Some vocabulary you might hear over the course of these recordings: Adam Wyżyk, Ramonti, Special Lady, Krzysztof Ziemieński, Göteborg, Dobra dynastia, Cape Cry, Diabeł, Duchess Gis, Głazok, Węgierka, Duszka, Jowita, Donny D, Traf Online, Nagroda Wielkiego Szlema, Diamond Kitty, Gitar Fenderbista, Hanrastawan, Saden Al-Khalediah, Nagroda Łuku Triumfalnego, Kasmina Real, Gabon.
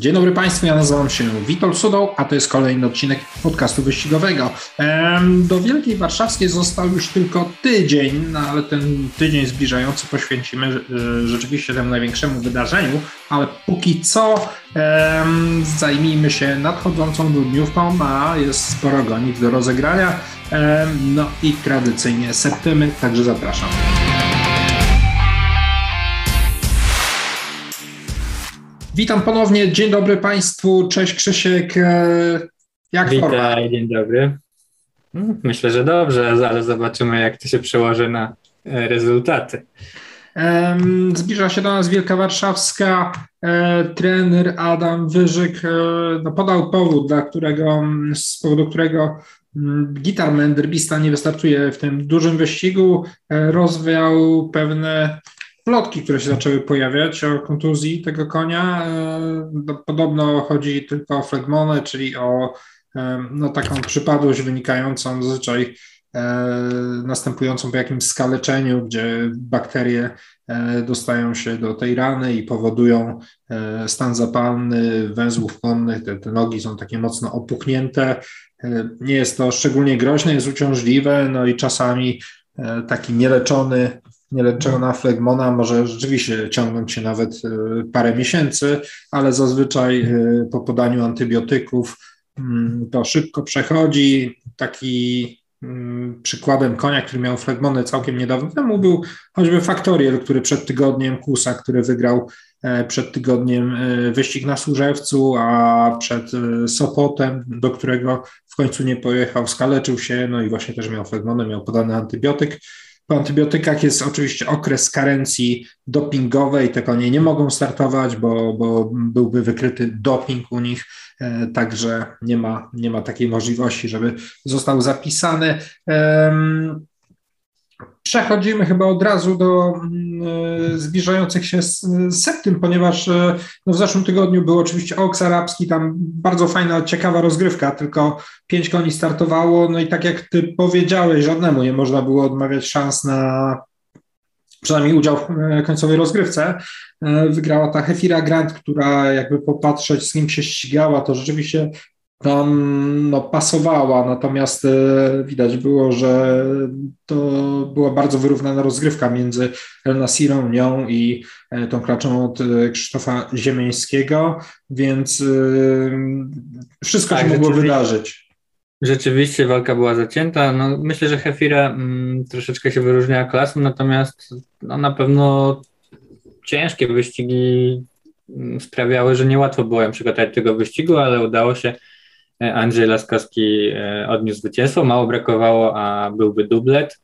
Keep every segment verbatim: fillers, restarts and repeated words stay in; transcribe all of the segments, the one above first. Dzień dobry Państwu, ja nazywam się Witold Sudo, a to jest kolejny odcinek podcastu wyścigowego. Do Wielkiej Warszawskiej został już tylko tydzień, no ale ten tydzień zbliżający poświęcimy rzeczywiście temu największemu wydarzeniu, ale póki co zajmijmy się nadchodzącą grudniówką, a jest sporo gonitw do rozegrania, no i tradycyjnie septymy, także zapraszam. Witam ponownie, dzień dobry Państwu, cześć Krzysiek, jak Witaj, forma? Witaj, dzień dobry. Myślę, że dobrze, ale zobaczymy jak to się przełoży na rezultaty. Zbliża się do nas Wielka Warszawska, trener Adam Wyżyk no, podał powód, dla którego, z powodu którego Gitar Fenderbista nie wystartuje w tym dużym wyścigu, rozwiał pewne plotki, które się zaczęły pojawiać o kontuzji tego konia. Podobno chodzi tylko o flegmonę, czyli o no, taką przypadłość wynikającą zazwyczaj następującą po jakimś skaleczeniu, gdzie bakterie dostają się do tej rany i powodują stan zapalny węzłów konnych, te, te nogi są takie mocno opuchnięte. Nie jest to szczególnie groźne, jest uciążliwe, no i czasami taki nieleczony Nieleczona flegmona może rzeczywiście ciągnąć się nawet parę miesięcy, ale zazwyczaj po podaniu antybiotyków to szybko przechodzi. Taki przykładem konia, który miał flegmonę całkiem niedawno temu był choćby Factorial, który przed tygodniem Kusa, który wygrał przed tygodniem wyścig na Służewcu, a przed Sopotem, do którego w końcu nie pojechał, skaleczył się, no i właśnie też miał flegmonę, miał podany antybiotyk. Po antybiotykach jest oczywiście okres karencji dopingowej, te konie nie mogą startować, bo, bo byłby wykryty doping u nich, e, także nie ma, nie ma takiej możliwości, żeby został zapisany. E, przechodzimy chyba od razu do e, zbliżających się septym, ponieważ e, no w zeszłym tygodniu był oczywiście Ox Arabski, tam bardzo fajna, ciekawa rozgrywka, tylko pięć koni startowało, no i tak jak ty powiedziałeś, żadnemu nie można było odmawiać szans na przynajmniej udział w końcowej rozgrywce. Wygrała ta Hefira Grant, która jakby popatrzeć z kim się ścigała, to rzeczywiście tam no, pasowała, natomiast widać było, że to była bardzo wyrównana rozgrywka między El Nasirą, nią i tą klaczą od Krzysztofa Ziemieńskiego, więc wszystko tak, się mogło wydarzyć. Rzeczywiście walka była zacięta. No, myślę, że Hefira mm, troszeczkę się wyróżniała klasą, natomiast no, na pewno ciężkie wyścigi sprawiały, że niełatwo było im przygotować tego wyścigu, ale udało się. Andrzej Laskowski odniósł zwycięstwo, mało brakowało, a byłby dublet.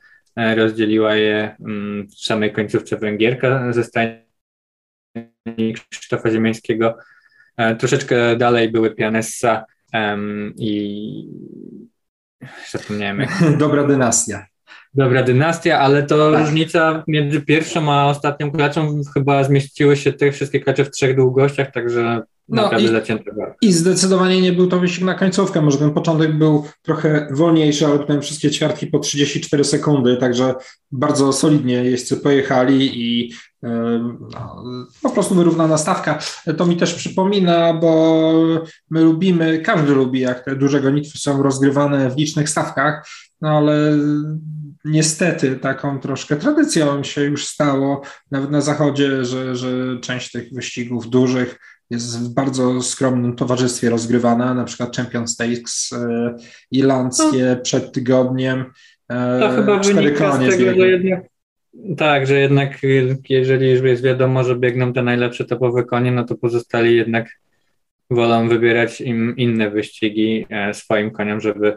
Rozdzieliła je mm, w samej końcówce Węgierka ze stajni Krzysztofa Ziemieńskiego. Troszeczkę dalej były Pianessa, Um, i zapomniałem. Jak... Dobra dynastia. Dobra dynastia, ale to tak. Różnica między pierwszą a ostatnią klaczą chyba zmieściły się te wszystkie klacze w trzech długościach, także no naprawdę zacięte było. I zdecydowanie nie był to wyścig na końcówkę, może ten początek był trochę wolniejszy, ale potem wszystkie ćwiartki po trzydzieści cztery sekundy, także bardzo solidnie jeźdźcy pojechali i no, po prostu wyrównana stawka. To mi też przypomina, bo my lubimy, każdy lubi, jak te duże gonitwy są rozgrywane w licznych stawkach, no ale niestety taką troszkę tradycją się już stało, nawet na zachodzie, że, że część tych wyścigów dużych jest w bardzo skromnym towarzystwie rozgrywana, na przykład Champions Stakes irlandzkie no. przed tygodniem. To chyba wynika z tego, że jednak Tak, że jednak jeżeli już jest wiadomo, że biegną te najlepsze topowe konie, no to pozostali jednak wolą wybierać im inne wyścigi swoim koniom, żeby,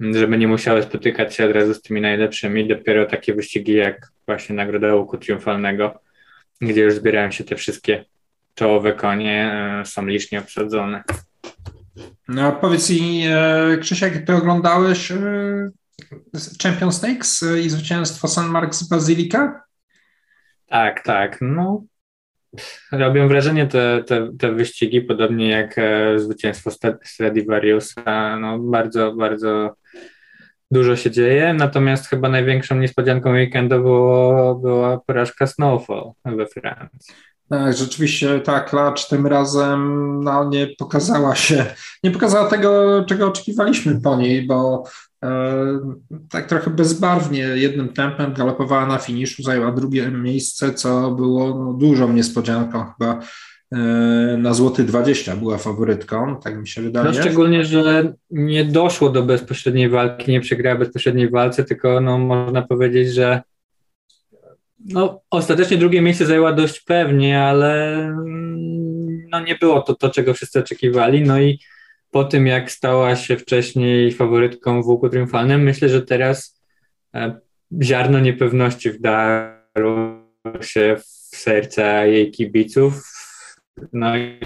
żeby nie musiały spotykać się od razu z tymi najlepszymi. Dopiero takie wyścigi jak właśnie Nagroda Łuku Triumfalnego, gdzie już zbierają się te wszystkie czołowe konie, są licznie obsadzone. No powiedz mi, Krzysiek, ty oglądałeś Champions Stakes i zwycięstwo San Marks Basilica? Tak, tak. No, robią wrażenie te, te, te wyścigi, podobnie jak e, zwycięstwo Stradivariusa. No, bardzo, bardzo dużo się dzieje, natomiast chyba największą niespodzianką weekendu było, była porażka Snowfall we Francji. Tak, rzeczywiście ta klacz tym razem no, nie pokazała się, nie pokazała tego, czego oczekiwaliśmy po niej, bo e, tak trochę bezbarwnie jednym tempem galopowała na finiszu, zajęła drugie miejsce, co było no, dużą niespodzianką chyba. Na złoty dwadzieścia była faworytką, tak mi się wydaje. No szczególnie, że nie doszło do bezpośredniej walki, nie przegrała bezpośredniej walce, tylko no, można powiedzieć, że no, ostatecznie drugie miejsce zajęła dość pewnie, ale no, nie było to to, czego wszyscy oczekiwali. No i po tym, jak stała się wcześniej faworytką w łuku triumfalnym, myślę, że teraz ziarno niepewności wdarło się w serca jej kibiców. No i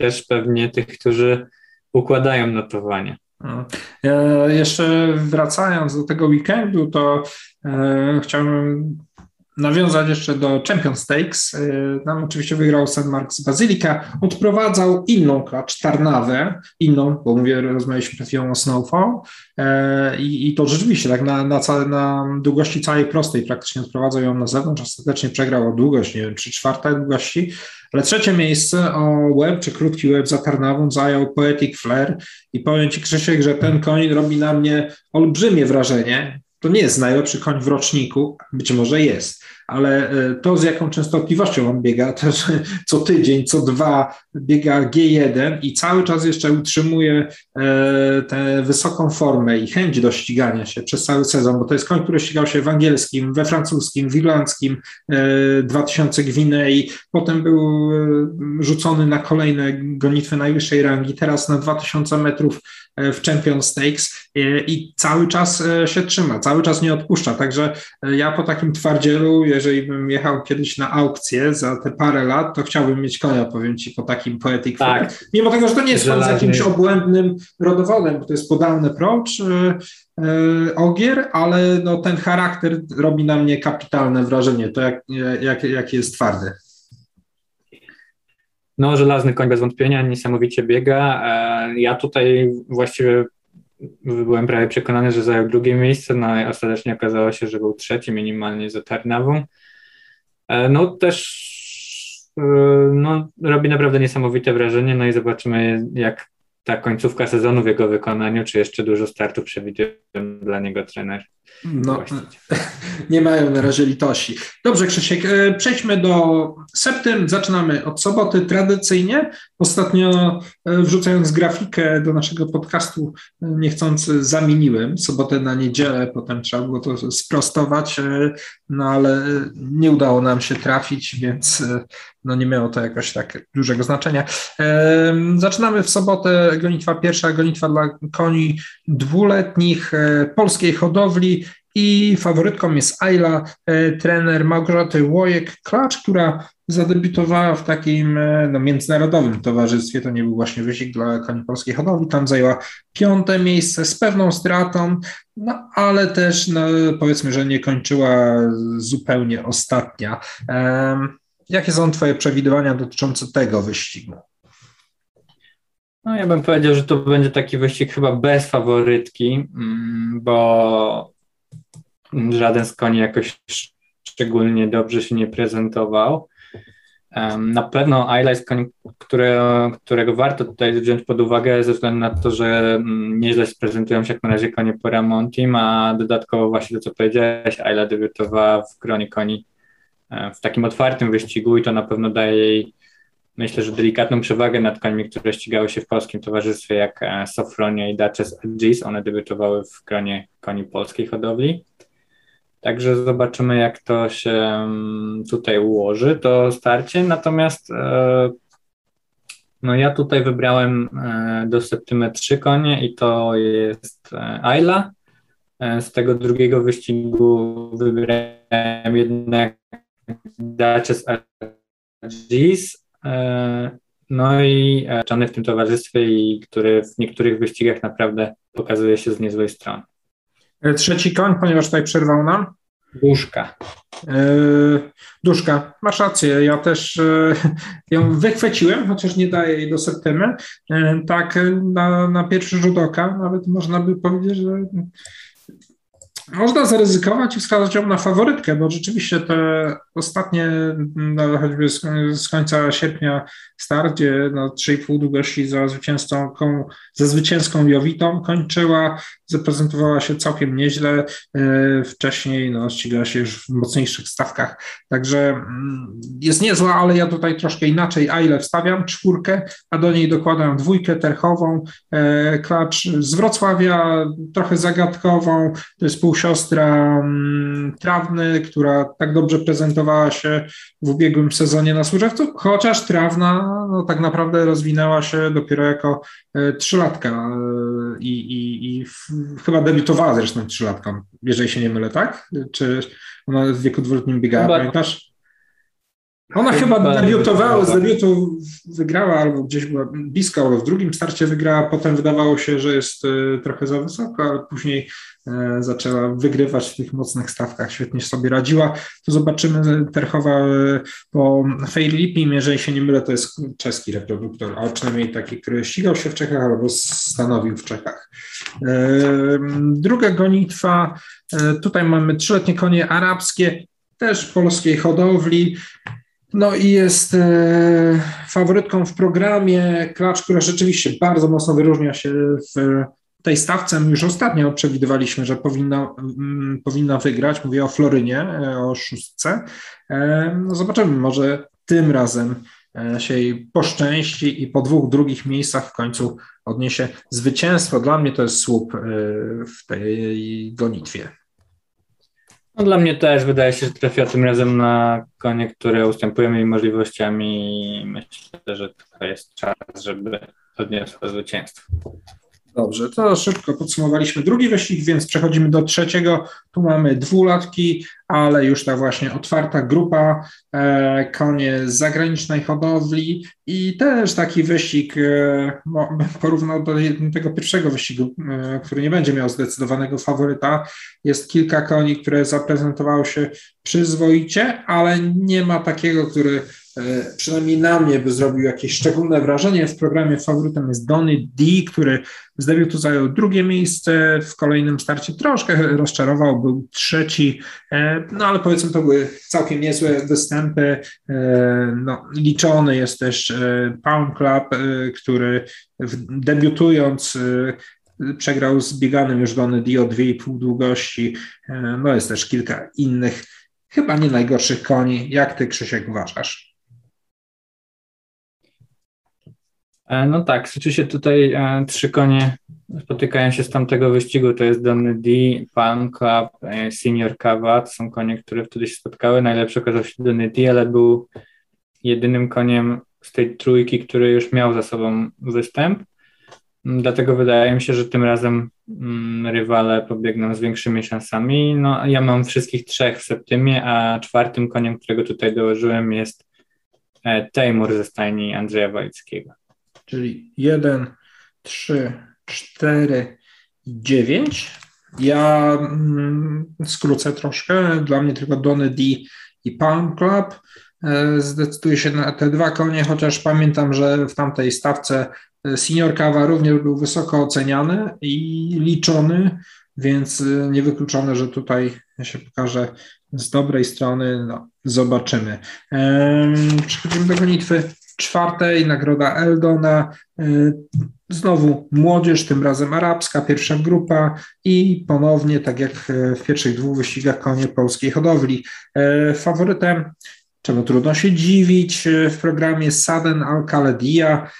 też pewnie tych, którzy układają notowanie. Ja jeszcze wracając do tego weekendu, to e, chciałbym nawiązać jeszcze do Champions Stakes. E, tam oczywiście wygrał Saint Marks Basilica, odprowadzał inną klacz, Tarnawę, inną, bo mówię, rozmawialiśmy przed chwilą o Snowfall e, i, i to rzeczywiście tak na, na, całe, na długości całej prostej praktycznie odprowadzał ją na zewnątrz, ostatecznie przegrał o długość, nie wiem, trzy czwarte długości. Ale trzecie miejsce o łeb, czy krótki łeb za Tarnawą zajął Poetic Flair i powiem Ci, Krzysiek, że ten koń robi na mnie olbrzymie wrażenie. To nie jest najlepszy koń w roczniku, być może jest, ale to, z jaką częstotliwością on biega, to że co tydzień, co dwa biega G jeden i cały czas jeszcze utrzymuje e, tę wysoką formę i chęć do ścigania się przez cały sezon, bo to jest koń, który ścigał się w angielskim, we francuskim, w irlandzkim, e, dwa tysiące Gwinei, potem był rzucony na kolejne gonitwy najwyższej rangi, teraz na dwa tysiące metrów w Champions Stakes e, i cały czas e, się trzyma, cały czas nie odpuszcza, także e, ja po takim twardzielu, jeżeli bym jechał kiedyś na aukcję za te parę lat, to chciałbym mieć konia, powiem Ci, po takim Poetic Flair. Tak. Mimo tego, że to nie jest z jakimś obłędnym rodowodem, bo to jest podalny procz, yy, yy, ogier, ale no, ten charakter robi na mnie kapitalne wrażenie, to jak, jak, jak jest twardy. No, żelazny koń bez wątpienia, niesamowicie biega. Ja tutaj właściwie byłem prawie przekonany, że zajął drugie miejsce, no i ostatecznie okazało się, że był trzeci minimalnie za Tarnawą. No też no, robi naprawdę niesamowite wrażenie, no i zobaczymy, jak ta końcówka sezonu w jego wykonaniu, czy jeszcze dużo startów przewiduje dla niego trener. No, właściwie. Nie mają na razie litości. Dobrze, Krzysiek, przejdźmy do septym. Zaczynamy od soboty tradycyjnie. Ostatnio wrzucając grafikę do naszego podcastu niechcący zamieniłem sobotę na niedzielę, potem trzeba było to sprostować, no ale nie udało nam się trafić, więc no nie miało to jakoś tak dużego znaczenia. Zaczynamy w sobotę gonitwa pierwsza, gonitwa dla koni dwuletnich polskiej hodowli i faworytką jest Ayla, trener Małgorzaty Łojek-Klacz, która zadebiutowała w takim no, międzynarodowym towarzystwie, to nie był właśnie wyścig dla koni polskiej hodowli, tam zajęła piąte miejsce z pewną stratą, no ale też no, powiedzmy, że nie kończyła zupełnie ostatnia. Um, jakie są Twoje przewidywania dotyczące tego wyścigu? No ja bym powiedział, że to będzie taki wyścig chyba bez faworytki, bo żaden z koni jakoś szczególnie dobrze się nie prezentował. Na pewno Ayla jest koń, które, którego warto tutaj wziąć pod uwagę ze względu na to, że nieźle prezentują się jak na razie konie po Ramontim, a dodatkowo właśnie to, co powiedziałeś, Ayla debiutowała w gronie koni w takim otwartym wyścigu i to na pewno daje jej, myślę, że delikatną przewagę nad końmi, które ścigały się w polskim towarzystwie, jak Sofronia i Duchess Gis. One debiutowały w gronie koni polskiej hodowli. Także zobaczymy, jak to się tutaj ułoży, to starcie. Natomiast no ja tutaj wybrałem do septymy trzy konie i to jest Ayla. Z tego drugiego wyścigu wybrałem jednak Duchess Gis. No i czony w tym towarzystwie i który w niektórych wyścigach naprawdę pokazuje się z niezłej strony. Trzeci koń, ponieważ tutaj przerwał nam. Duszka. Yy, Duszka, masz rację, ja też yy, ją wychwyciłem, chociaż nie daję jej do septymy. Yy, tak na, na pierwszy rzut oka nawet można by powiedzieć, że można zaryzykować i wskazać ją na faworytkę, bo rzeczywiście te Ostatnie, no, choćby z, z końca sierpnia starcie na trzy i pół długości za zwycięską, za zwycięską Jowitą kończyła, zaprezentowała się całkiem nieźle. Wcześniej no, ścigała się już w mocniejszych stawkach. Także jest niezła, ale ja tutaj troszkę inaczej Ailę wstawiam, czwórkę, a do niej dokładam dwójkę terchową, klacz z Wrocławia, trochę zagadkową, to jest półsiostra Trawny, która tak dobrze prezentowała się w ubiegłym sezonie na Służewcu, chociaż Trawna no, tak naprawdę rozwinęła się dopiero jako trzylatka i, i, i w, chyba debiutowała zresztą trzylatką, jeżeli się nie mylę, tak? Czy ona w wieku dwuletnim biegała, chyba. Pamiętasz? Ona chyba, chyba debiutowała, z debiutu wygrała albo gdzieś była blisko, albo w drugim starcie wygrała, potem wydawało się, że jest trochę za wysoko, ale później zaczęła wygrywać w tych mocnych stawkach, świetnie sobie radziła. Tu zobaczymy Terchowa po Fejlipim, jeżeli się nie mylę, to jest czeski reproduktor, a przynajmniej taki, który ścigał się w Czechach albo stanowił w Czechach. Druga gonitwa, tutaj mamy trzyletnie konie arabskie, też polskiej hodowli. No i jest e, faworytką w programie klacz, która rzeczywiście bardzo mocno wyróżnia się w tej stawce. My już ostatnio przewidywaliśmy, że powinna, mm, powinna wygrać. Mówię o Florynie, o szóstce. E, no zobaczymy, może tym razem się jej poszczęści i po dwóch drugich miejscach w końcu odniesie zwycięstwo. Dla mnie to jest słup y, w tej gonitwie. No dla mnie też wydaje się, że trafiła tym razem na konie, które ustępuje mi możliwościami. Myślę, że to jest czas, żeby odniosła zwycięstwo. Dobrze, to szybko podsumowaliśmy drugi wyścig, więc przechodzimy do trzeciego. Tu mamy dwulatki, ale już ta właśnie otwarta grupa, e, konie z zagranicznej hodowli i też taki wyścig, e, porównał do tego pierwszego wyścigu, e, który nie będzie miał zdecydowanego faworyta. Jest kilka koni, które zaprezentowały się przyzwoicie, ale nie ma takiego, który przynajmniej na mnie by zrobił jakieś szczególne wrażenie. W programie faworytem jest Donny D, który z debiutu zajął drugie miejsce, w kolejnym starcie troszkę rozczarował, był trzeci, no ale powiedzmy to były całkiem niezłe występy. No, liczony jest też Pound Club, który debiutując przegrał z bieganym już Donny D o dwie i pół długości. No jest też kilka innych, chyba nie najgorszych koni. Jak ty, Krzysiek, uważasz? No tak, rzeczywiście tutaj e, trzy konie spotykają się z tamtego wyścigu, to jest Donny D, Pan Club, e, Senior Cava, są konie, które wtedy się spotkały, najlepszy okazał się Donny D, ale był jedynym koniem z tej trójki, który już miał za sobą występ, dlatego wydaje mi się, że tym razem mm, rywale pobiegną z większymi szansami, no ja mam wszystkich trzech w septymie, a czwartym koniem, którego tutaj dołożyłem jest e, Tejmur ze stajni Andrzeja Walickiego. Czyli jeden, trzy, cztery i dziewięć. Ja mm, skrócę troszkę. Dla mnie tylko Donny D i Palm Club. E, zdecyduję się na te dwa konie, chociaż pamiętam, że w tamtej stawce Senior Cava również był wysoko oceniany i liczony, więc niewykluczone, że tutaj się pokaże z dobrej strony. No, zobaczymy. E, przechodzimy do gonitwy czwartej, nagroda Eldona, znowu młodzież, tym razem arabska, pierwsza grupa i ponownie, tak jak w pierwszych dwóch wyścigach, konie polskiej hodowli. Faworytem, czemu trudno się dziwić, w programie Saden Al-Khalediah,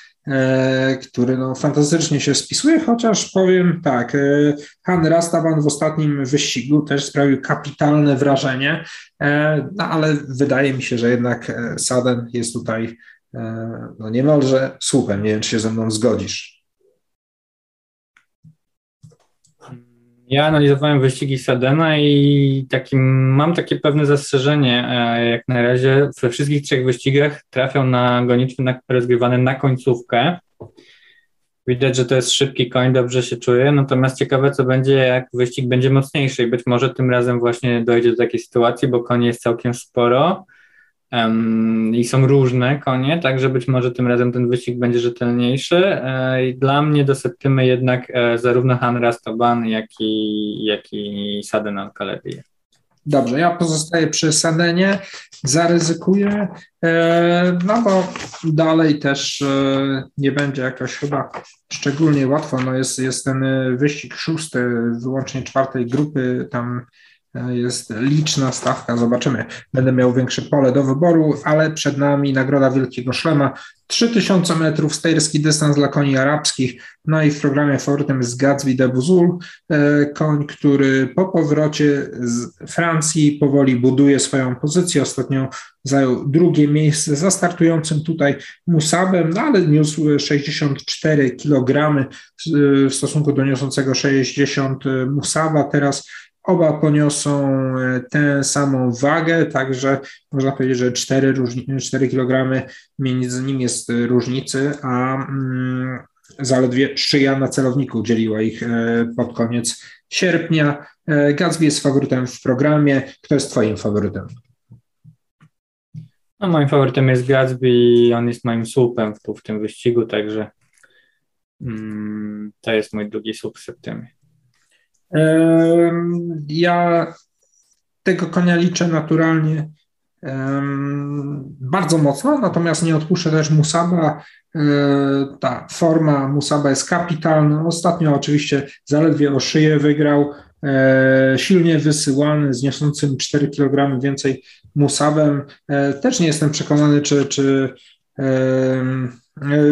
który no, fantastycznie się spisuje, chociaż powiem tak, Hanrastawan w ostatnim wyścigu też sprawił kapitalne wrażenie, no, ale wydaje mi się, że jednak Saden jest tutaj no niemalże słupem, nie wiem, czy się ze mną zgodzisz. Ja analizowałem wyścigi Sadena i takim, mam takie pewne zastrzeżenie, jak na razie we wszystkich trzech wyścigach trafią na gonitwy rozgrywane na końcówkę. Widać, że to jest szybki koń, dobrze się czuje, natomiast ciekawe, co będzie, jak wyścig będzie mocniejszy i być może tym razem właśnie dojdzie do takiej sytuacji, bo koni jest całkiem sporo. Um, i są różne konie, także być może tym razem ten wyścig będzie rzetelniejszy. E, i dla mnie do septymy jednak e, zarówno Hanrastawan, jak i, jak i Saden Al-Khalediah. Dobrze, ja pozostaję przy Sadenie, zaryzykuję, no bo dalej też nie będzie jakoś chyba szczególnie łatwo, no jest, jest ten wyścig szósty, wyłącznie czwartej grupy, tam jest liczna stawka, zobaczymy, będę miał większe pole do wyboru, ale przed nami nagroda Wielkiego Szlema, trzy tysiące metrów, stejrski dystans dla koni arabskich, no i w programie faworytem jest Gatsby de Buzul, koń, który po powrocie z Francji powoli buduje swoją pozycję, ostatnio zajął drugie miejsce za startującym tutaj Musabem, no ale niósł sześćdziesiąt cztery kilogramy w stosunku do niosącego sześćdziesiąt Musaba, teraz oba poniosą tę samą wagę, także można powiedzieć, że cztery, różni- cztery kilogramy między nimi jest różnicy, a mm, zaledwie szyja na celowniku dzieliła ich e, pod koniec sierpnia. E, Gatsby jest faworytem w programie. Kto jest twoim faworytem? No, moim faworytem jest Gatsby i on jest moim słupem w, w tym wyścigu, także mm, to jest mój drugi słup w septembrze. Ja tego konia liczę naturalnie bardzo mocno, natomiast nie odpuszczę też Musaba. Ta forma Musaba jest kapitalna. Ostatnio oczywiście zaledwie o szyję wygrał. Silnie wysyłany, z niosącym cztery kilogramy więcej Musabem. Też nie jestem przekonany, czy... czy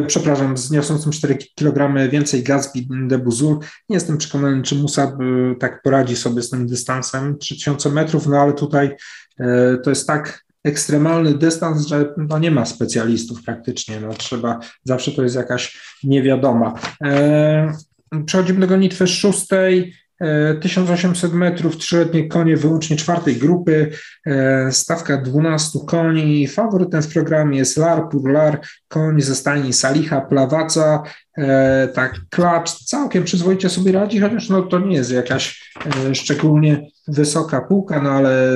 Przepraszam, z niosącym cztery kilogramy więcej Gatsby de Buzul. Nie jestem przekonany, czy Musab tak poradzi sobie z tym dystansem trzy tysiące metrów, no ale tutaj to jest tak ekstremalny dystans, że no nie ma specjalistów praktycznie, no trzeba, zawsze to jest jakaś niewiadoma. Przechodzimy do gonitwy szóstej. tysiąc osiemset metrów, trzyletnie konie wyłącznie czwartej grupy, stawka dwanaście koni, faworytem w programie jest Lar Pur Lar, koń ze stajni Saliha Plawaca, tak klacz całkiem przyzwoicie sobie radzi, chociaż no to nie jest jakaś szczególnie wysoka półka, no ale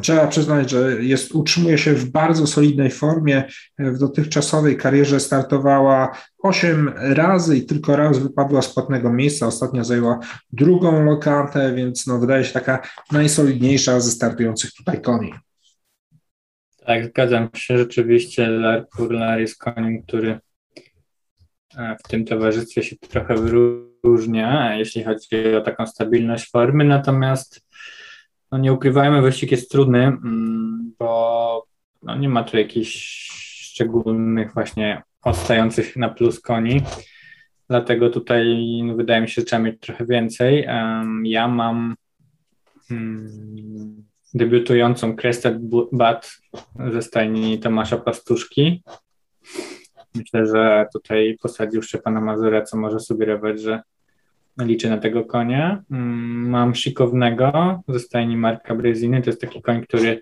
trzeba przyznać, że jest, utrzymuje się w bardzo solidnej formie. W dotychczasowej karierze startowała osiem razy i tylko raz wypadła z płatnego miejsca. Ostatnio zajęła drugą lokatę, więc no wydaje się taka najsolidniejsza ze startujących tutaj koni. Tak, zgadzam się. Rzeczywiście Lar Pur Lar jest koniem, który w tym towarzystwie się trochę wyróżnia, jeśli chodzi o taką stabilność formy, natomiast no nie ukrywajmy, wyścig jest trudny, bo no nie ma tu jakichś szczególnych właśnie odstających na plus koni, dlatego tutaj no wydaje mi się, że trzeba mieć trochę więcej. Um, ja mam um, debiutującą Crested Bat ze stajni Tomasza Pastuszki. Myślę, że tutaj posadził Szczepana Mazura, co może sugerować, że liczę na tego konia. Mam Szykownego ze stajni Marka Breziny. To jest taki koń, który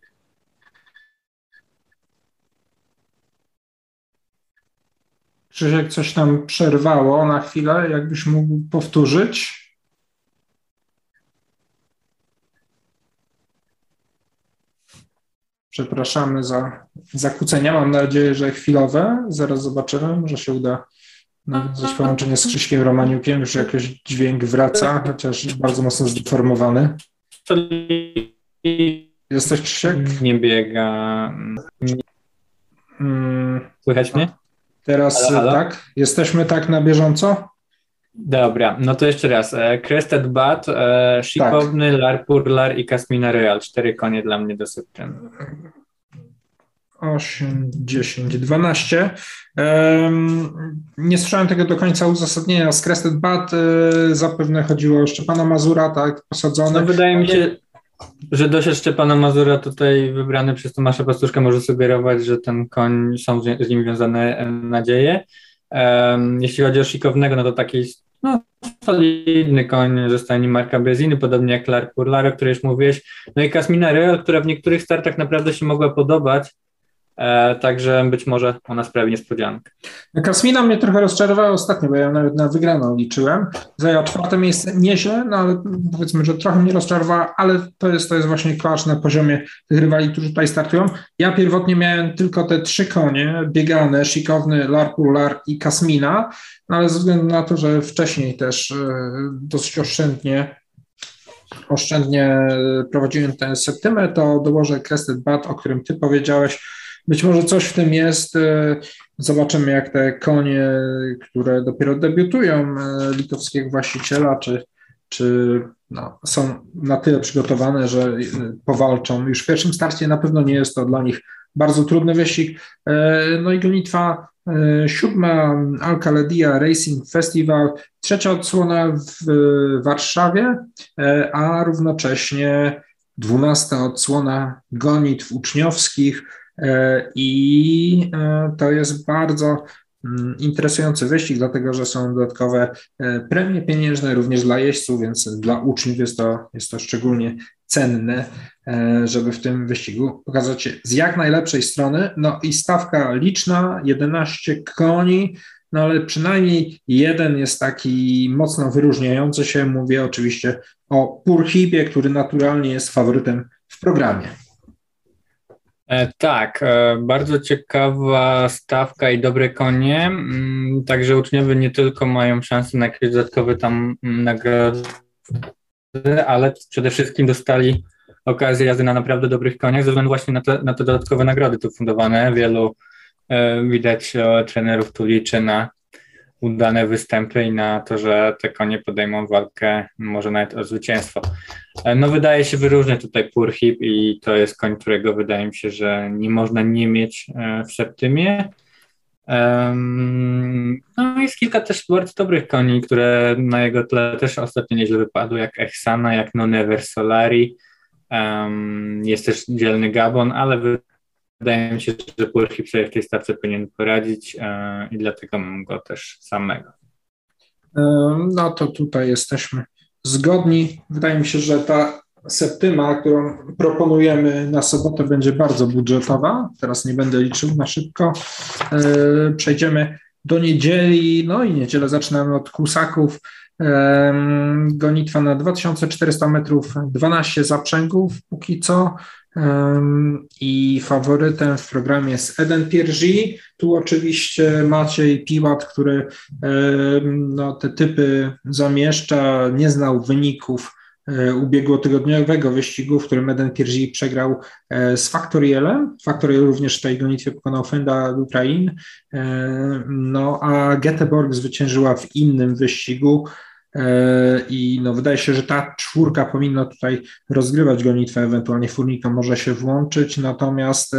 Krzysiek coś tam przerwało na chwilę, jakbyś mógł powtórzyć. Przepraszamy za zakłócenia, mam nadzieję, że chwilowe. Zaraz zobaczymy, może się uda nawiązać połączenie z Krzyśkiem Romaniukiem, już jakoś dźwięk wraca, chociaż bardzo mocno zdeformowany. Jesteś, Krzysiek? Nie biega. Słychać mnie? Teraz halo, halo? Tak, jesteśmy tak na bieżąco? Dobra, no to jeszcze raz. Crested Bat, Szykowny, tak. Lar Pur Lar i Kasmina Real. Cztery konie dla mnie do septembra. osiem, dziesięć, dwanaście. Um, nie słyszałem tego do końca uzasadnienia. Z Crested Bat y, zapewne chodziło o Szczepana Mazura, tak, posadzony. No wydaje mi się, że dosiad Szczepana Mazura tutaj wybrany przez Tomasza Pastuszkę może sugerować, że ten koń, są z nim związane nadzieje. Um, jeśli chodzi o Szykownego, no to taki no, solidny koń ze stajni Marka Breziny, podobnie jak Lar Pur Lar, o której już mówiłeś. No i Kasmina Real, która w niektórych startach naprawdę się mogła podobać, e, także być może ona sprawi niespodziankę. Kasmina mnie trochę rozczarowała ostatnio, bo ja nawet na wygraną liczyłem. Zajęła czwarte miejsce, nieźle, no ale powiedzmy, że trochę mnie rozczarowała, ale to jest, to jest właśnie klacz na poziomie tych rywali, którzy tutaj startują. Ja pierwotnie miałem tylko te trzy konie biegane, Szykowny, Lar Pur Lar i Kasmina, no ale ze względu na to, że wcześniej też dosyć oszczędnie oszczędnie prowadziłem tę septymę, to dołożę Crested Bat, o którym ty powiedziałeś. Być może coś w tym jest. Zobaczymy, jak te konie, które dopiero debiutują litewskiego właściciela, czy, czy no, są na tyle przygotowane, że powalczą. Już w pierwszym starcie na pewno nie jest to dla nich bardzo trudny wyścig. No i gonitwa siódma, Al-Khalediah Racing Festival, trzecia odsłona w Warszawie, a równocześnie dwunasta odsłona gonitw uczniowskich i to jest bardzo interesujący wyścig, dlatego że są dodatkowe premie pieniężne również dla jeźdźców, więc dla uczniów jest to, jest to szczególnie cenne, żeby w tym wyścigu pokazać się z jak najlepszej strony. No i stawka liczna, jedenaście koni, no ale przynajmniej jeden jest taki mocno wyróżniający się. Mówię oczywiście o Purhipie, który naturalnie jest faworytem w programie. Tak, bardzo ciekawa stawka i dobre konie, także uczniowie nie tylko mają szansę na jakieś dodatkowe tam nagrody, ale przede wszystkim dostali okazję jazdy na naprawdę dobrych koniach ze względu właśnie na te, na te dodatkowe nagrody tu fundowane. Wielu widać trenerów tu liczy na udane występy i na to, że te konie podejmą walkę, może nawet o zwycięstwo. No wydaje się wyróżniać tutaj Purhip i to jest koń, którego wydaje mi się, że nie można nie mieć w septymie. No jest kilka też bardzo dobrych koni, które na jego tle też ostatnio nieźle wypadły, jak Ehsana, jak Nonever Solari, jest też dzielny Gabon, ale wydaje mi się, że Purhip sobie w tej stawce powinien poradzić i dlatego mam go też samego. No to tutaj jesteśmy zgodni. Wydaje mi się, że ta septyma, którą proponujemy na sobotę, będzie bardzo budżetowa. Teraz nie będę liczył na szybko. Przejdziemy do niedzieli. No i niedzielę zaczynamy od Kusaków. Gonitwa na dwa tysiące czterysta metrów, dwanaście zaprzęgów póki co. I faworytem w programie jest Eden Pierży. Tu oczywiście Maciej Piłat, który no, te typy zamieszcza, nie znał wyników ubiegłotygodniowego wyścigu, w którym Eden Pierży przegrał z Factorialem. Factorial również w tej gonitwie pokonał Fenda Ukrain. No a Göteborg zwyciężyła w innym wyścigu. I no, wydaje się, że ta czwórka powinna tutaj rozgrywać gonitwę, ewentualnie Furnika może się włączyć, natomiast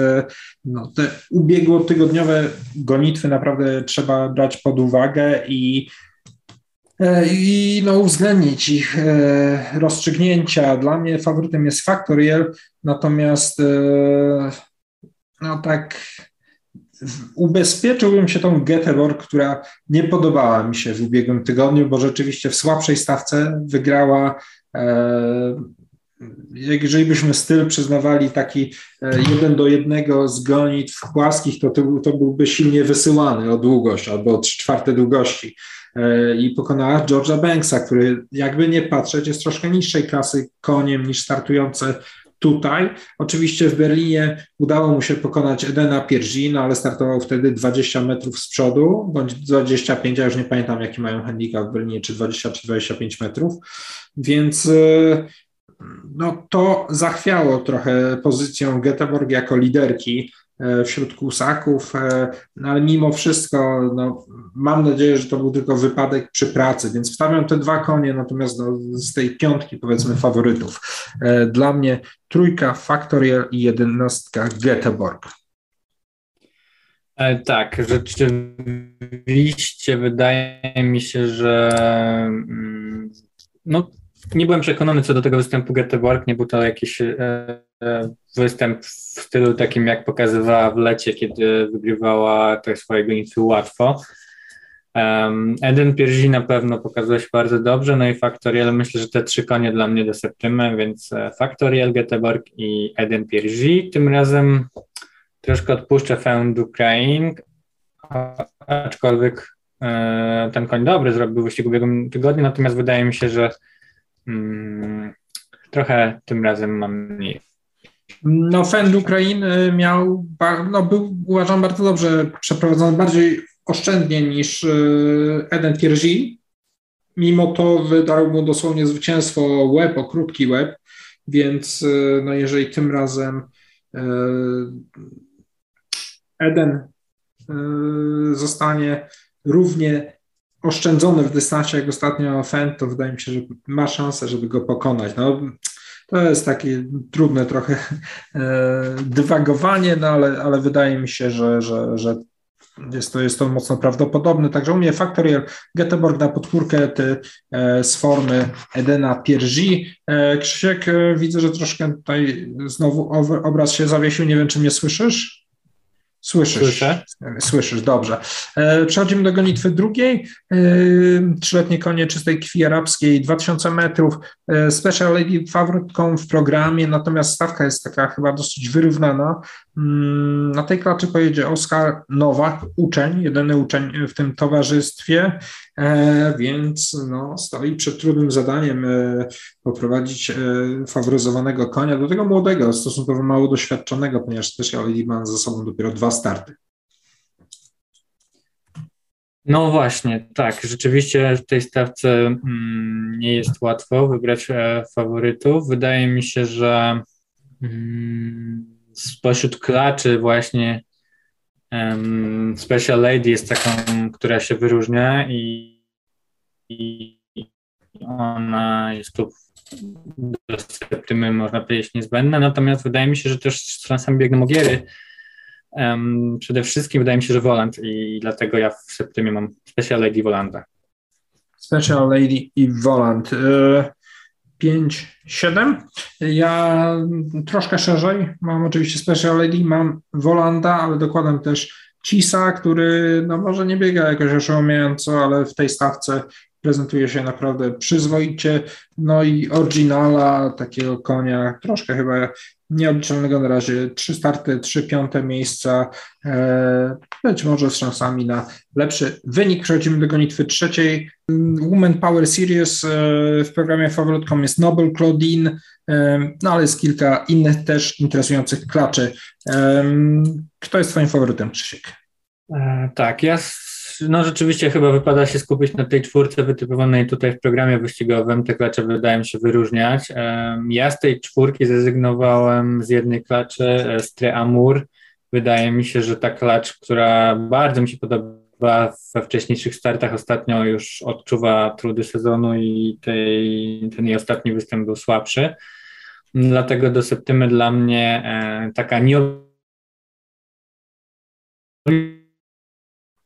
no, te ubiegłotygodniowe gonitwy naprawdę trzeba brać pod uwagę i, i no, uwzględnić ich rozstrzygnięcia. Dla mnie faworytem jest Factorial, natomiast no tak... ubezpieczyłbym się tą Göteborg, która nie podobała mi się w ubiegłym tygodniu, bo rzeczywiście w słabszej stawce wygrała, e, jeżeli byśmy styl przyznawali taki jeden do jednego z gonitw płaskich, to, to, to byłby silnie wysyłany o długość albo o trzy czwarte długości e, i pokonała George'a Banksa, który jakby nie patrzeć jest troszkę niższej klasy koniem niż startujące tutaj. Oczywiście w Berlinie udało mu się pokonać Edena Pierży, no ale startował wtedy dwadzieścia metrów z przodu, bądź dwadzieścia pięć, ja już nie pamiętam, jaki mają handicap w Berlinie, czy dwadzieścia, czy dwadzieścia pięć metrów, więc no, to zachwiało trochę pozycją Göteborg jako liderki wśród Kusaków, no, ale mimo wszystko no, mam nadzieję, że to był tylko wypadek przy pracy, więc wstawiam te dwa konie, natomiast no, z tej piątki powiedzmy faworytów. Dla mnie trójka Factorial i jedenastka Göteborg. Tak, rzeczywiście wydaje mi się, że no, nie byłem przekonany co do tego występu Göteborg, nie był to jakiś występ w stylu takim, jak pokazywała w lecie, kiedy wygrywała te swoje gonitwy łatwo. Um, Eden Pierży na pewno pokazuje się bardzo dobrze, no i Factorial, myślę, że te trzy konie dla mnie do septymy, więc Factorial, Göteborg i Eden Pierży. Tym razem troszkę odpuszczę Fendu Ukrain, aczkolwiek e, ten koń dobry zrobił wyścig w ubiegłym tygodniu, natomiast wydaje mi się, że mm, trochę tym razem mam mniej. No Fend Ukrain miał, no był uważam bardzo dobrze przeprowadzony, bardziej oszczędnie niż Eden Pierży. mimo to wydał mu dosłownie zwycięstwo o łeb, o krótki łeb, więc no jeżeli tym razem Eden zostanie równie oszczędzony w dystansie jak ostatnio Fend, to wydaje mi się, że ma szansę, żeby go pokonać. No, to jest takie trudne trochę dywagowanie, no ale, ale wydaje mi się, że, że, że jest to, jest to mocno prawdopodobne. Także u mnie Factorial Göteborg na podpórkę ty, e, z formy Edena Pierży. E, Krzysiek, e, widzę, że troszkę tutaj znowu obraz się zawiesił. Nie wiem, czy mnie słyszysz? Słyszysz. Słyszę. Słyszysz, dobrze. E, przechodzimy do gonitwy drugiej. E, trzyletnie konie czystej krwi arabskiej, dwa tysiące metrów. E, Special Lady faworytką w programie, natomiast stawka jest taka chyba dosyć wyrównana. Mm, na tej klaczy pojedzie Oskar Nowak, uczeń, jedyny uczeń w tym towarzystwie, e, więc no, stoi przed trudnym zadaniem e, poprowadzić e, faworyzowanego konia do tego młodego, stosunkowo mało doświadczonego, ponieważ Special Lady ma za sobą dopiero dwa starty. No właśnie, tak. Rzeczywiście w tej stawce mm, nie jest łatwo wybrać e, faworytów. Wydaje mi się, że mm, spośród klaczy właśnie um, Special Lady jest taką, która się wyróżnia i, i ona jest tu do septymy, można powiedzieć, niezbędna. Natomiast wydaje mi się, że też z transami biegną ogiery. Um, przede wszystkim wydaje mi się, że Woland i dlatego ja w septymie mam Special Lady i Wolanda. Special Lady i Woland. Y- pięć siedem. Ja troszkę szerzej mam oczywiście Special Lady, mam Wolanda, ale dokładam też Cisa, który no może nie biega jakoś oszałamiająco, ale w tej stawce prezentuje się naprawdę przyzwoicie. No i Oryginala, takiego konia, troszkę chyba nieobliczalnego na razie, trzy starty, trzy piąte miejsca, e, być może z szansami na lepszy wynik. Przechodzimy do gonitwy trzeciej. Women Power Series, e, w programie faworytką jest Noble Claudine, e, no ale jest kilka innych też interesujących klaczy. E, kto jest twoim faworytem, Krzysiek? E, tak, ja no rzeczywiście chyba wypada się skupić na tej czwórce wytypowanej tutaj w programie wyścigowym. Te klacze wydają się wyróżniać. Ja z tej czwórki zrezygnowałem z jednej klaczy, z Tre Amour. Wydaje mi się, że ta klacz, która bardzo mi się podoba we wcześniejszych startach, ostatnio już odczuwa trudy sezonu i tej, ten jej ostatni występ był słabszy. Dlatego do septymy dla mnie taka nie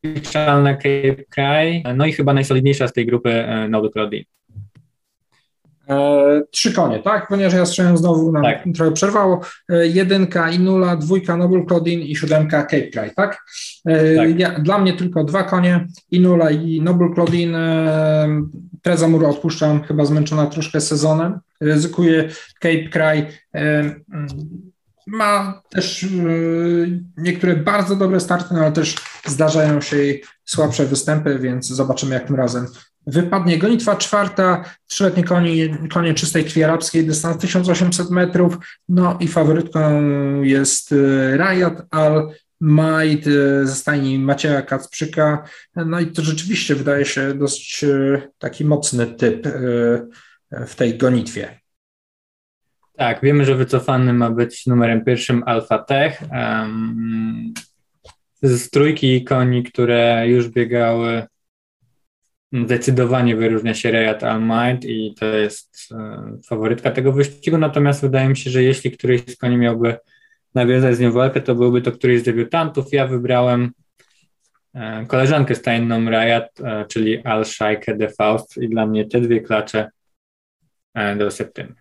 Liczalna Cape Cry, no i chyba najsolidniejsza z tej grupy Noble Claudine. E, trzy konie, tak? Ponieważ ja strzałem znowu, nam tak trochę przerwało. E, jedynka Inula, dwójka Noble Claudine i siódemka Cape Cry, tak? E, tak. Ja, dla mnie tylko dwa konie, Inula i Noble Claudine. E, Treza Muru odpuszczam, chyba zmęczona troszkę sezonem. Ryzykuje Cape Cry. E, Ma też yy, niektóre bardzo dobre starty, no ale też zdarzają się jej słabsze występy, więc zobaczymy, jak tym razem wypadnie. Gonitwa czwarta, trzyletnie konie, konie czystej krwi arabskiej, dystans tysiąc osiemset metrów, no i faworytką jest yy, Rajat Al-Maid yy, ze stajni Macieja Kacprzyka, no i to rzeczywiście wydaje się dosyć yy, taki mocny typ yy, yy, w tej gonitwie. Tak, wiemy, że wycofany ma być numerem pierwszym Alfa Tech. Um, z trójki koni, które już biegały, zdecydowanie wyróżnia się Rajat Al-Maid i to jest um, faworytka tego wyścigu. Natomiast wydaje mi się, że jeśli któryś z koni miałby nawiązać z nią walkę, to byłby to któryś z debiutantów. Ja wybrałem um, koleżankę stajną Rajat, um, czyli Al-Shaikę de Faust i dla mnie te dwie klacze um, do septymy.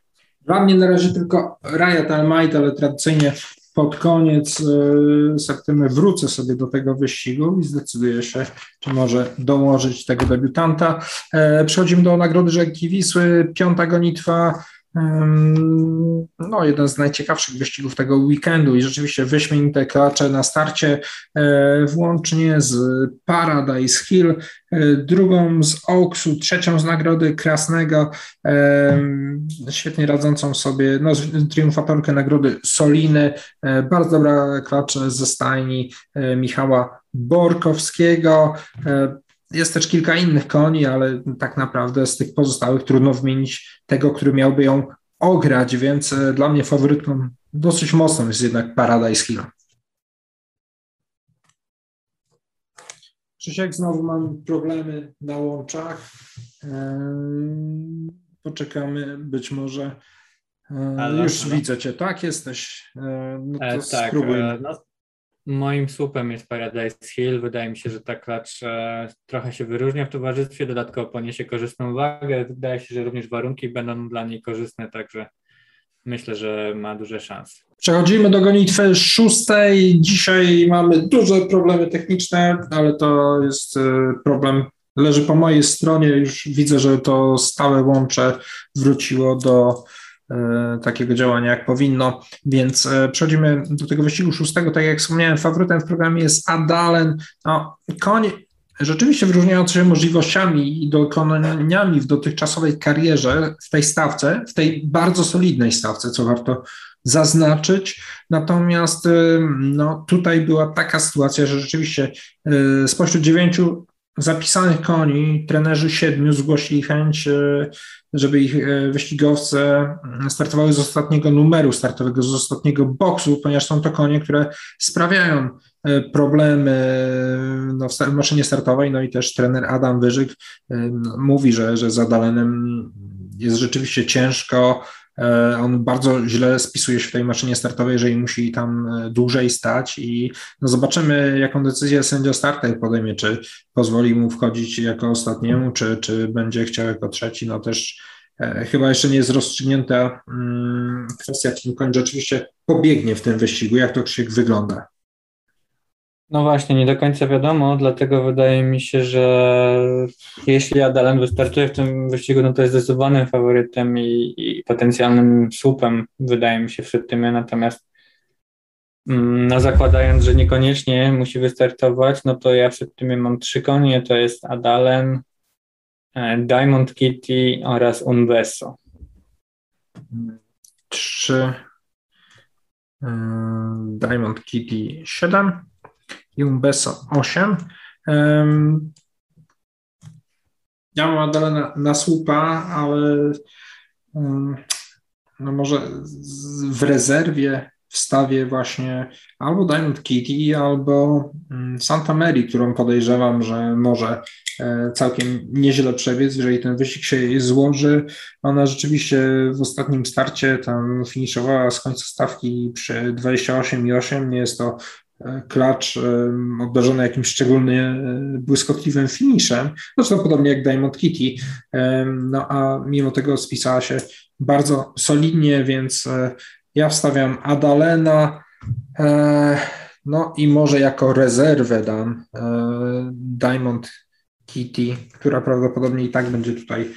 Dla mnie na razie tylko Rajat Al-Maid, ale tradycyjnie pod koniec yy, septymy wrócę sobie do tego wyścigu i zdecyduję się, czy może dołożyć tego debiutanta. E, przechodzimy do nagrody Rzeki Wisły, piąta gonitwa, ym, no jeden z najciekawszych wyścigów tego weekendu i rzeczywiście wyśmienite klacze na starcie, e, włącznie z Paradise Hill, drugą z Oaksu, trzecią z Nagrody Krasnego, e, świetnie radzącą sobie, no, triumfatorkę Nagrody Soliny, e, bardzo dobra klacz ze stajni e, Michała Borkowskiego, e, Jest też kilka innych koni, ale tak naprawdę z tych pozostałych trudno wymienić tego, który miałby ją ograć, więc dla mnie faworytką dosyć mocną jest jednak Paradise Hill. Krzysiek, znowu mam problemy na łączach. Poczekamy, być może Halo, już no. Widzę cię, tak? Jesteś. No to e, tak, spróbuj. No, moim słupem jest Paradise Hill. Wydaje mi się, że ta klacz e, trochę się wyróżnia w towarzystwie, dodatkowo poniesie korzystną wagę. Wydaje się, że również warunki będą dla niej korzystne, także myślę, że ma duże szanse. Przechodzimy do gonitwy szóstej. Dzisiaj mamy duże problemy techniczne, ale to jest problem, leży po mojej stronie. Już widzę, że to stałe łącze wróciło do e, takiego działania, jak powinno. Więc e, przechodzimy do tego wyścigu szóstego. Tak jak wspomniałem, faworytem w programie jest Adalen. No, koń rzeczywiście wyróżniający się możliwościami i dokonaniami w dotychczasowej karierze w tej stawce, w tej bardzo solidnej stawce, co warto zaznaczyć. Natomiast no, tutaj była taka sytuacja, że rzeczywiście y, spośród dziewięciu zapisanych koni trenerzy siedmiu zgłosili chęć, y, żeby ich y, wyścigowce startowały z ostatniego numeru startowego, z ostatniego boksu, ponieważ są to konie, które sprawiają y, problemy no, w maszynie startowej. No i też trener Adam Wyżyk y, mówi, że, że za Dalenem jest rzeczywiście ciężko. On bardzo źle spisuje się w tej maszynie startowej, jeżeli musi tam dłużej stać i no zobaczymy, jaką decyzję sędzia starter podejmie, czy pozwoli mu wchodzić jako ostatniemu, czy, czy będzie chciał jako trzeci. No też e, chyba jeszcze nie jest rozstrzygnięta mm, kwestia, czy ten koń rzeczywiście pobiegnie w tym wyścigu, jak to Krzysiek wygląda. No właśnie, nie do końca wiadomo, dlatego wydaje mi się, że jeśli Adalen wystartuje w tym wyścigu, no to jest zdecydowanym faworytem i, i potencjalnym słupem, wydaje mi się, wśród tym. Natomiast no, zakładając, że niekoniecznie musi wystartować, no to ja wśród tym mam trzy konie, to jest Adalen, Diamond Kitty oraz Unbeso. Trzy, Diamond Kitty siedem. I Umbeso osiem. Um, ja mam Adalę na, na słupa, ale um, no może z, w rezerwie wstawię właśnie albo Diamond Kitty, albo um, Santa Mary, którą podejrzewam, że może e, całkiem nieźle przebiec, jeżeli ten wyścig się złoży. Ona rzeczywiście w ostatnim starcie tam finiszowała z końca stawki przy dwadzieścia osiem i osiem. Nie jest to klacz obdarzony jakimś szczególnie błyskotliwym finiszem, zresztą podobnie jak Diamond Kitty, no a mimo tego spisała się bardzo solidnie, więc ja wstawiam Adalena, no i może jako rezerwę dam Diamond Kitty, która prawdopodobnie i tak będzie tutaj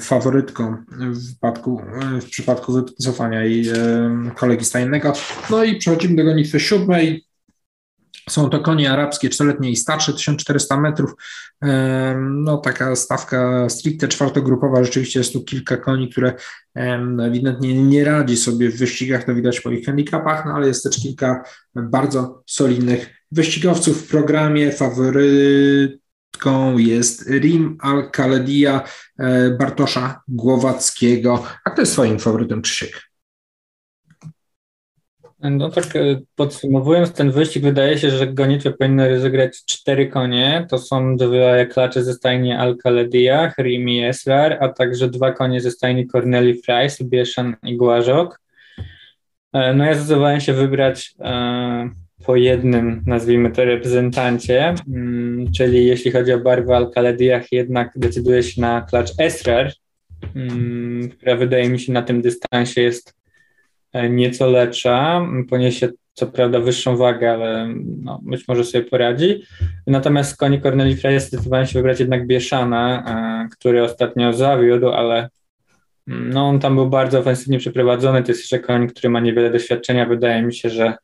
faworytką w przypadku, w przypadku wycofania jej kolegi stajnego. No i przechodzimy do gonitwy siódmej. Są to konie arabskie, czteroletnie i starsze, tysiąc czterysta metrów. No taka stawka stricte czwartogrupowa, rzeczywiście jest tu kilka koni, które ewidentnie nie radzi sobie w wyścigach, to widać po ich handicapach, no ale jest też kilka bardzo solidnych wyścigowców w programie. Faworytką jest Rim Al-Khalediah Bartosza Głowackiego. A kto jest swoim faworytem, Krzysiek? No tak, podsumowując ten wyścig, wydaje się, że gonitwę powinny rozegrać cztery konie. To są dwa klacze ze stajni Al-Khalediah, Rim i Esrar, a także dwa konie ze stajni Corneli Fries, Bieszan i Głazok. No ja zdecydowałem się wybrać e, po jednym, nazwijmy to, reprezentancie, mm, czyli jeśli chodzi o barwę Al-Khalediah, jednak decyduję się na klacz Esrar, mm, która wydaje mi się na tym dystansie jest nieco lepsza, poniesie co prawda wyższą wagę, ale no, być może sobie poradzi. Natomiast koni Corneli Fries zdecydowałem się wybrać jednak Bieszana, a, który ostatnio zawiódł, ale no, on tam był bardzo ofensywnie przeprowadzony. To jest jeszcze koń, który ma niewiele doświadczenia. Wydaje mi się, że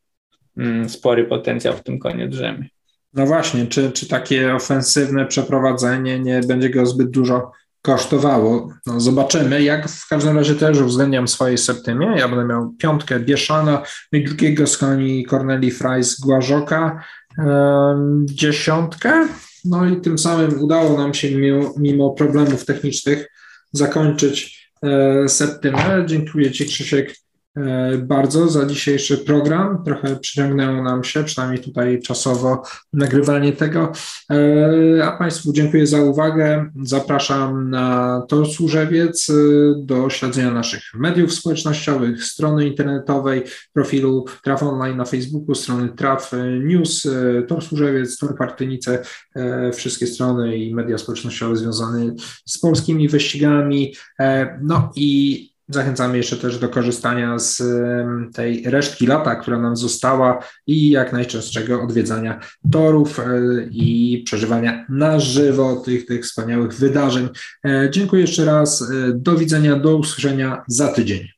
mm, spory potencjał w tym koniu drzemie. No właśnie, czy, czy takie ofensywne przeprowadzenie nie będzie go zbyt dużo kosztowało. No, zobaczymy. Jak w każdym razie też uwzględniam swoje septymie. Ja będę miał piątkę Bieszana, no i drugiego z koni Corneli Fries Głazioka, yy, dziesiątkę No i tym samym udało nam się mimo, mimo problemów technicznych zakończyć e, septymę. Dziękuję Ci, Krzysiek, e, bardzo za dzisiejszy program. Trochę przyciągnęło nam się, przynajmniej tutaj czasowo, nagrywanie tego. E, a Państwu dziękuję za uwagę. Zapraszam na Tor Służewiec, e, do śledzenia naszych mediów społecznościowych, strony internetowej, profilu Traf Online na Facebooku, strony Traf News, e, Tor Służewiec, Tor Partynice, e, wszystkie strony i media społecznościowe związane z polskimi wyścigami. E, no i zachęcamy jeszcze też do korzystania z tej resztki lata, która nam została, i jak najczęstszego odwiedzania torów i przeżywania na żywo tych, tych wspaniałych wydarzeń. Dziękuję jeszcze raz. Do widzenia, do usłyszenia za tydzień.